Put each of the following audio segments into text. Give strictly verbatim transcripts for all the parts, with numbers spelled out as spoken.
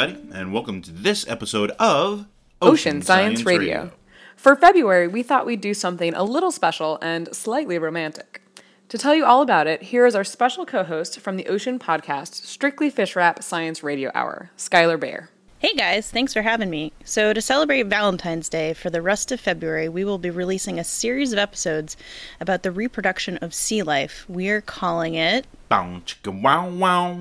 everybody, and welcome to this episode of Ocean, Ocean Science, Science Radio. Radio. For February, we thought we'd do something a little special and slightly romantic. To tell you all about it, here is our special co-host from the Ocean podcast, Strictly Fish Wrap Science Radio Hour, Skylar Baer. Hey guys, thanks for having me. So to celebrate Valentine's Day, for the rest of February, we will be releasing a series of episodes about the reproduction of sea life. We're calling it... Bow, chicka, wow, wow.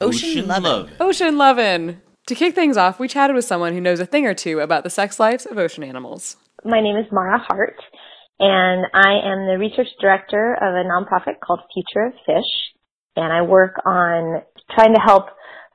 Ocean Lovin'. Ocean Lovin'. To kick things off, we chatted with someone who knows a thing or two about the sex lives of ocean animals. My name is Mara Hart, and I am the research director of a nonprofit called Future of Fish, and I work on trying to help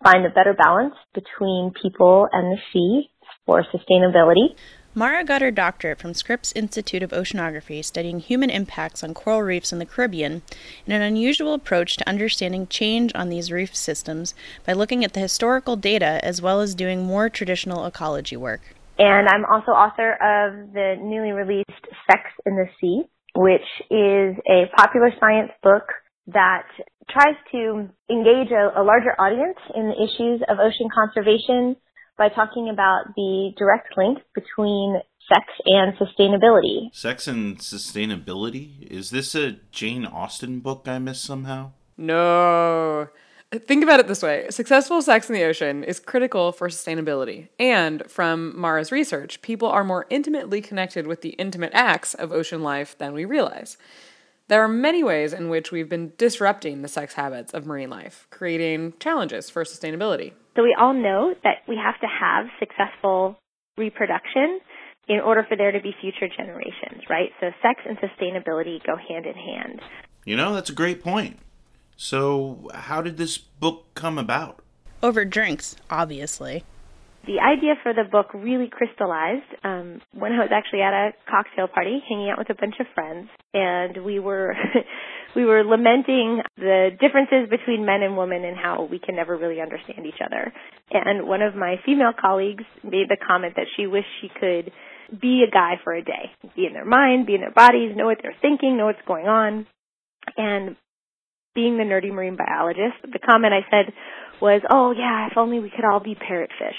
find a better balance between people and the sea for sustainability. Mara got her doctorate from Scripps Institute of Oceanography, studying human impacts on coral reefs in the Caribbean, and an unusual approach to understanding change on these reef systems by looking at the historical data as well as doing more traditional ecology work. And I'm also author of the newly released Sex in the Sea, which is a popular science book that tries to engage a, a larger audience in the issues of ocean conservation by talking about the direct link between sex and sustainability. Sex and sustainability? Is this a Jane Austen book I missed somehow? No. Think about it this way. Successful sex in the ocean is critical for sustainability. And from Mara's research, people are more intimately connected with the intimate acts of ocean life than we realize. There are many ways in which we've been disrupting the sex habits of marine life, creating challenges for sustainability. So we all know that we have to have successful reproduction in order for there to be future generations, right? So sex and sustainability go hand in hand. You know, that's a great point. So how did this book come about? Over drinks, obviously. The idea for the book really crystallized um, when I was actually at a cocktail party hanging out with a bunch of friends, and we were we were lamenting the differences between men and women and how we can never really understand each other. And one of my female colleagues made the comment that she wished she could be a guy for a day, be in their mind, be in their bodies, know what they're thinking, know what's going on. And being the nerdy marine biologist, the comment I said was, "Oh yeah, if only we could all be parrotfish."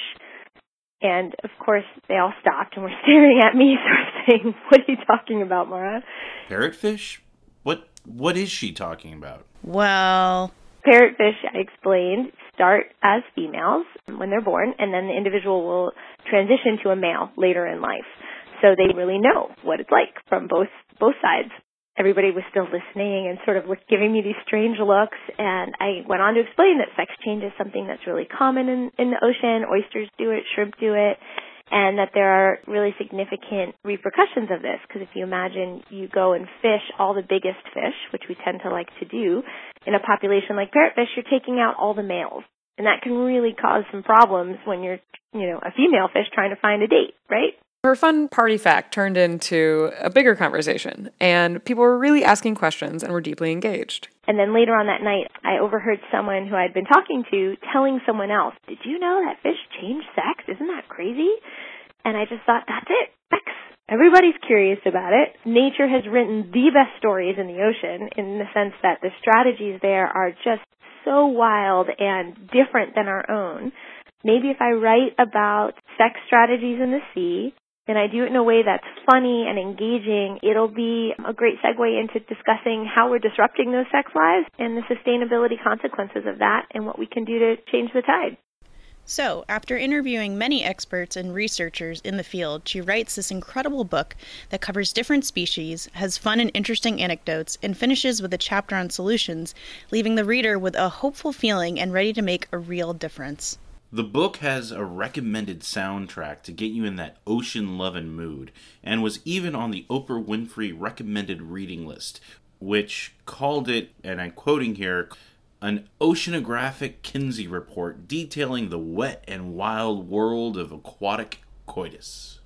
And, of course, they all stopped and were staring at me, sort of saying, "What are you talking about, Mara?" Parrotfish? What, what is she talking about? Well, parrotfish, I explained, start as females when they're born, and then the individual will transition to a male later in life. So they really know what it's like from both both sides. Everybody was still listening and sort of giving me these strange looks, and I went on to explain that sex change is something that's really common in, in the ocean. Oysters do it, shrimp do it, and that there are really significant repercussions of this, because if you imagine you go and fish all the biggest fish, which we tend to like to do, in a population like parrotfish, you're taking out all the males, and that can really cause some problems when you're, you know, a female fish trying to find a date, right? Her fun party fact turned into a bigger conversation, and people were really asking questions and were deeply engaged. And then later on that night, I overheard someone who I'd been talking to telling someone else, "Did you know that fish changed sex? Isn't that crazy?" And I just thought, that's it. Sex. Everybody's curious about it. Nature has written the best stories in the ocean, in the sense that the strategies there are just so wild and different than our own. Maybe if I write about sex strategies in the sea, and I do it in a way that's funny and engaging, it'll be a great segue into discussing how we're disrupting those sex lives and the sustainability consequences of that and what we can do to change the tide. So, after interviewing many experts and researchers in the field, she writes this incredible book that covers different species, has fun and interesting anecdotes, and finishes with a chapter on solutions, leaving the reader with a hopeful feeling and ready to make a real difference. The book has a recommended soundtrack to get you in that ocean-loving mood, and was even on the Oprah Winfrey recommended reading list, which called it, and I'm quoting here, an oceanographic Kinsey report detailing the wet and wild world of aquatic coitus.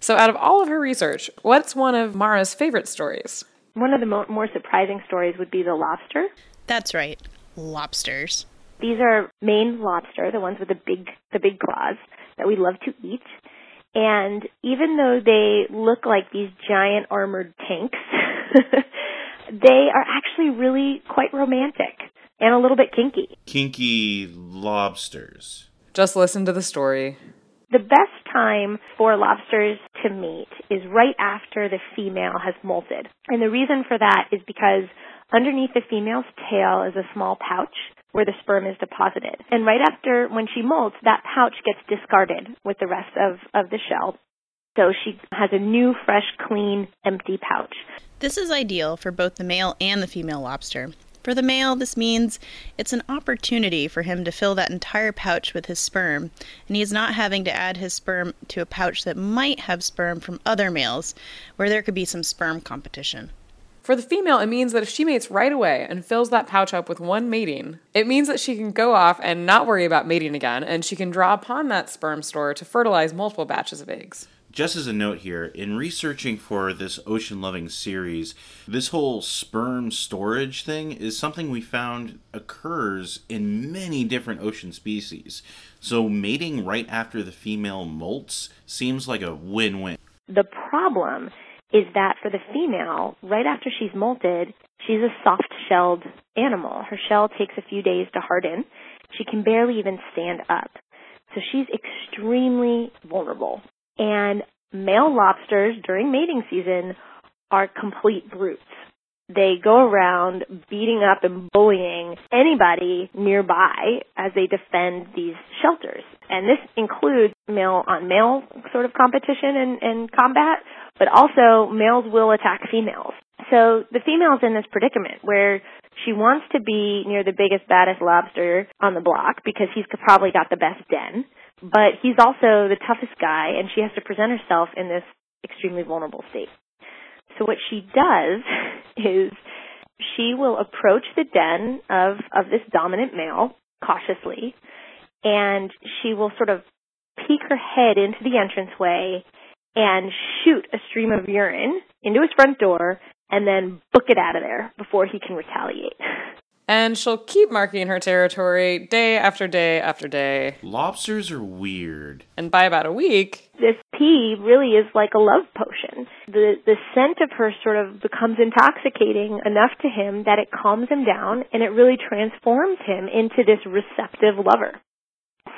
So out of all of her research, what's one of Mara's favorite stories? One of the mo- more surprising stories would be the lobster. That's right, lobsters. These are Maine lobster, the ones with the big the big claws that we love to eat. And even though they look like these giant armored tanks, they are actually really quite romantic and a little bit kinky. Kinky lobsters. Just listen to the story. The best time for lobsters to mate is right after the female has molted. And the reason for that is because underneath the female's tail is a small pouch where the sperm is deposited. And right after, when she molts, that pouch gets discarded with the rest of, of the shell. So she has a new, fresh, clean, empty pouch. This is ideal for both the male and the female lobster. For the male, this means it's an opportunity for him to fill that entire pouch with his sperm, and he is not having to add his sperm to a pouch that might have sperm from other males, where there could be some sperm competition. For the female, it means that if she mates right away and fills that pouch up with one mating, it means that she can go off and not worry about mating again, and she can draw upon that sperm store to fertilize multiple batches of eggs. Just as a note here, in researching for this ocean-loving series, this whole sperm storage thing is something we found occurs in many different ocean species. So mating right after the female molts seems like a win-win. The problem is that for the female, right after she's molted, she's a soft-shelled animal. Her shell takes a few days to harden. She can barely even stand up. So she's extremely vulnerable. And male lobsters during mating season are complete brutes. They go around beating up and bullying anybody nearby as they defend these shelters. And this includes male-on-male sort of competition and, and combat, but also males will attack females. So the female's in this predicament where she wants to be near the biggest, baddest lobster on the block because he's probably got the best den. But he's also the toughest guy, and she has to present herself in this extremely vulnerable state. So what she does is she will approach the den of, of this dominant male cautiously, and she will sort of peek her head into the entranceway and shoot a stream of urine into his front door and then book it out of there before he can retaliate. And she'll keep marking her territory day after day after day. Lobsters are weird. And by about a week, this pee really is like a love potion. The the scent of her sort of becomes intoxicating enough to him that it calms him down, and it really transforms him into this receptive lover.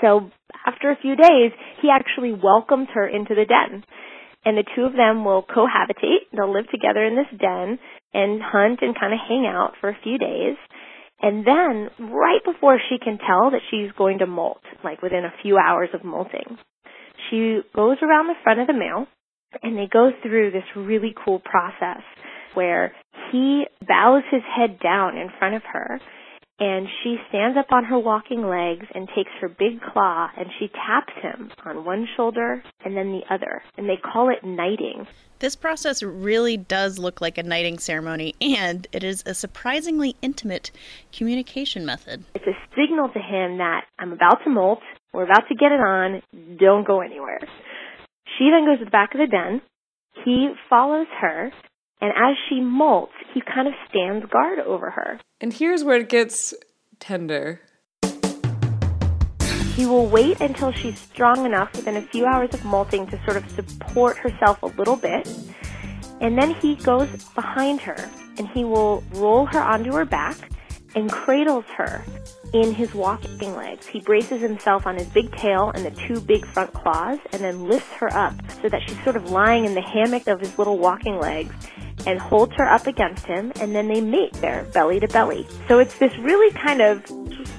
So after a few days, he actually welcomes her into the den. And the two of them will cohabitate. They'll live together in this den and hunt and kind of hang out for a few days. And then, right before she can tell that she's going to molt, like within a few hours of molting, she goes around the front of the male, and they go through this really cool process where he bows his head down in front of her, and she stands up on her walking legs and takes her big claw, and she taps him on one shoulder and then the other, and they call it knighting. This process really does look like a knighting ceremony, and it is a surprisingly intimate communication method. It's a signal to him that I'm about to molt, we're about to get it on, don't go anywhere. She then goes to the back of the den, he follows her, and as she molts, he kind of stands guard over her. And here's where it gets tender. He will wait until she's strong enough within a few hours of molting to sort of support herself a little bit. And then he goes behind her and he will roll her onto her back and cradles her in his walking legs. He braces himself on his big tail and the two big front claws and then lifts her up so that she's sort of lying in the hammock of his little walking legs and holds her up against him, and then they mate there, belly to belly. So it's this really kind of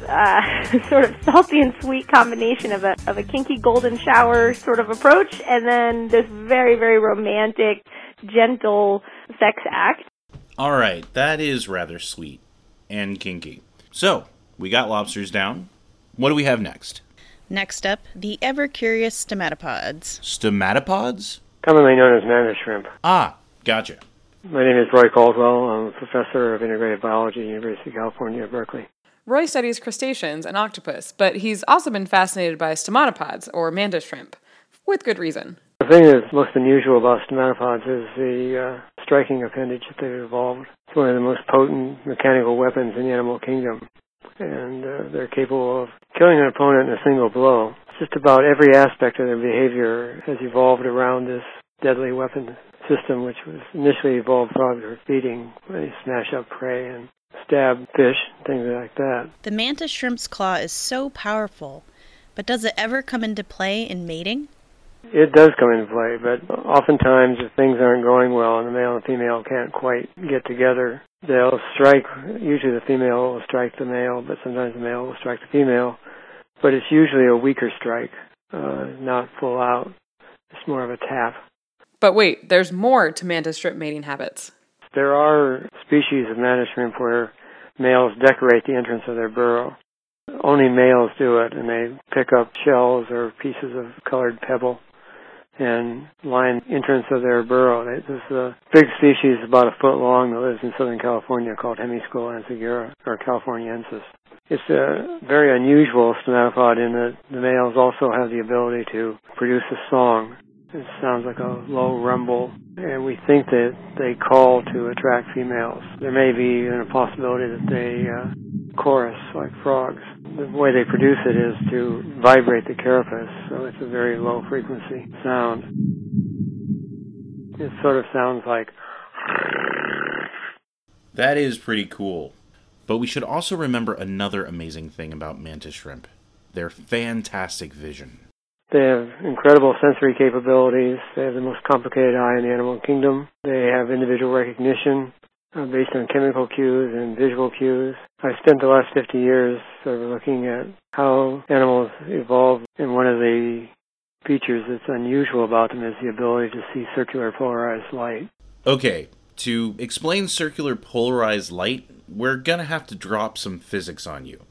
uh, sort of salty and sweet combination of a of a kinky golden shower sort of approach, and then this very, very romantic, gentle sex act. All right, that is rather sweet and kinky. So, we got lobsters down. What do we have next? Next up, the ever-curious stomatopods. Stomatopods? Commonly known as mantis shrimp. Ah, gotcha. My name is Roy Caldwell. I'm a professor of integrated biology at the University of California at Berkeley. Roy studies crustaceans and octopus, but he's also been fascinated by stomatopods, or mantis shrimp, with good reason. The thing that's most unusual about stomatopods is the uh, striking appendage that they've evolved. It's one of the most potent mechanical weapons in the animal kingdom, and uh, they're capable of killing an opponent in a single blow. Just about every aspect of their behavior has evolved around this deadly weapon system, which was initially evolved probably for feeding. They smash up prey and stab fish, things like that. The mantis shrimp's claw is so powerful But does it ever come into play in mating? It does come into play, but oftentimes if things aren't going well and the male and female can't quite get together, they'll strike. Usually the female will strike the male, but sometimes the male will strike the female. But it's usually a weaker strike, uh, not full out. It's more of a tap. But wait, there's more to mantis strip mating habits. There are species of mantis shrimp where males decorate the entrance of their burrow. Only males do it, and they pick up shells or pieces of colored pebble and line the entrance of their burrow. This is a big species about a foot long that lives in Southern California called Hemisquilla ensigera, or Californiensis. It's a very unusual stomatopod in that the males also have the ability to produce a song. It sounds like a low rumble, and we think that they call to attract females. There may be even a possibility that they uh, chorus like frogs. The way they produce it is to vibrate the carapace, so it's a very low-frequency sound. It sort of sounds like... That is pretty cool. But we should also remember another amazing thing about mantis shrimp, their fantastic vision. They have incredible sensory capabilities. They have the most complicated eye in the animal kingdom. They have individual recognition uh, based on chemical cues and visual cues. I've spent the last fifty years sort of looking at how animals evolve, and one of the features that's unusual about them is the ability to see circular polarized light. Okay, to explain circular polarized light, we're going to have to drop some physics on you.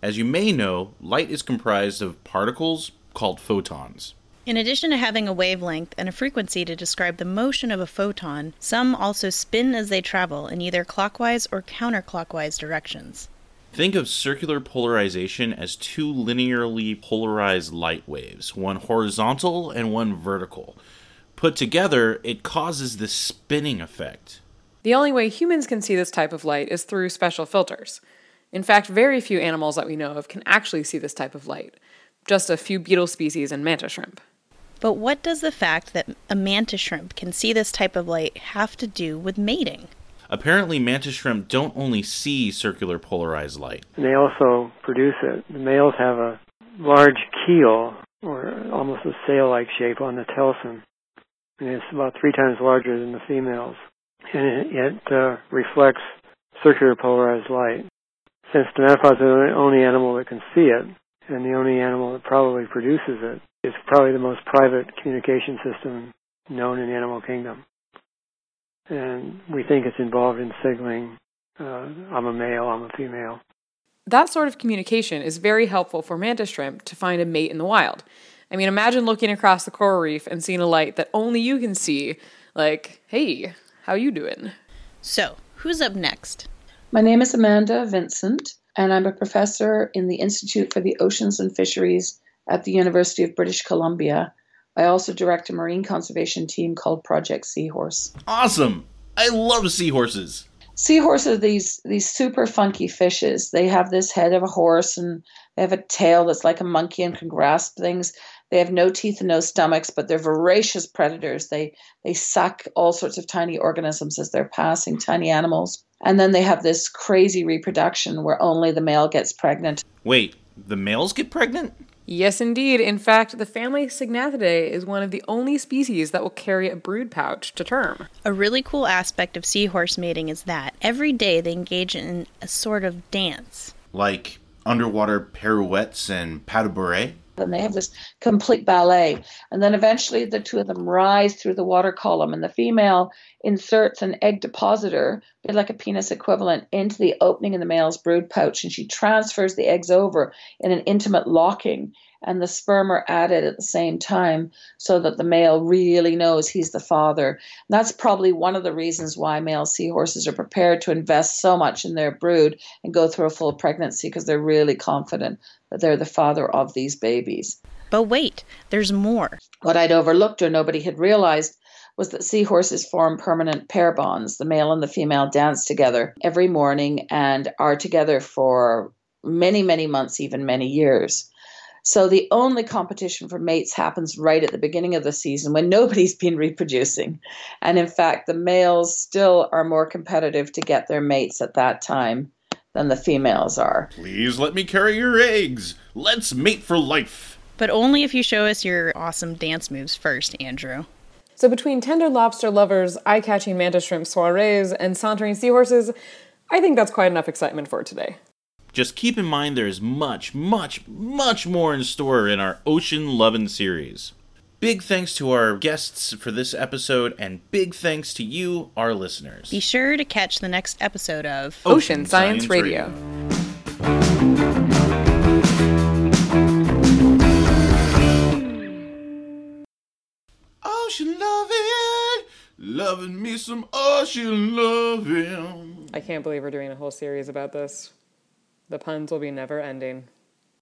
As you may know, light is comprised of particles called photons. In addition to having a wavelength and a frequency to describe the motion of a photon, some also spin as they travel in either clockwise or counterclockwise directions. Think of circular polarization as two linearly polarized light waves, one horizontal and one vertical. Put together, it causes the spinning effect. The only way humans can see this type of light is through special filters. In fact, very few animals that we know of can actually see this type of light. Just a few beetle species and mantis shrimp. But what does the fact that a mantis shrimp can see this type of light have to do with mating? Apparently, mantis shrimp don't only see circular polarized light. They also produce it. The males have a large keel, or almost a sail-like shape, on the telson. And it's about three times larger than the females. And it uh, reflects circular polarized light. Since stomatopods are the only animal that can see it, and the only animal that probably produces it, is probably the most private communication system known in the animal kingdom. And we think it's involved in signaling, uh, I'm a male, I'm a female. That sort of communication is very helpful for mantis shrimp to find a mate in the wild. I mean, imagine looking across the coral reef and seeing a light that only you can see, like, hey, how you doing? So, who's up next? My name is Amanda Vincent, and I'm a professor in the Institute for the Oceans and Fisheries at the University of British Columbia. I also direct a marine conservation team called Project Seahorse. Awesome! I love seahorses! Seahorses are these, these super funky fishes. They have this head of a horse, and they have a tail that's like a monkey and can grasp things. They have no teeth and no stomachs, but they're voracious predators. They they suck all sorts of tiny organisms as they're passing, tiny animals. And then they have this crazy reproduction where only the male gets pregnant. Wait, the males get pregnant? Yes, indeed. In fact, the family Syngnathidae is one of the only species that will carry a brood pouch to term. A really cool aspect of seahorse mating is that every day they engage in a sort of dance. Like underwater pirouettes and pas de bourrée? And they have this complete ballet. And then eventually the two of them rise through the water column, and the female inserts an egg depositor, a bit like a penis equivalent, into the opening in the male's brood pouch, and she transfers the eggs over in an intimate locking, and the sperm are added at the same time so that the male really knows he's the father. And that's probably one of the reasons why male seahorses are prepared to invest so much in their brood and go through a full pregnancy, because they're really confident that they're the father of these babies. But wait, there's more. What I'd overlooked or nobody had realized was that seahorses form permanent pair bonds. The male and the female dance together every morning and are together for many, many months, even many years. So the only competition for mates happens right at the beginning of the season when nobody's been reproducing. And in fact, the males still are more competitive to get their mates at that time than the females are. Please let me carry your eggs. Let's mate for life. But only if you show us your awesome dance moves first, Andrew. So between tender lobster lovers, eye-catching manta shrimp soirees, and sauntering seahorses, I think that's quite enough excitement for today. Just keep in mind there is much, much, much more in store in our Ocean Lovin' series. Big thanks to our guests for this episode, and big thanks to you, our listeners. Be sure to catch the next episode of Ocean, Ocean Science, Science Radio. Radio. Ocean loving, loving me some ocean loving. I can't believe we're doing a whole series about this. The puns will be never ending.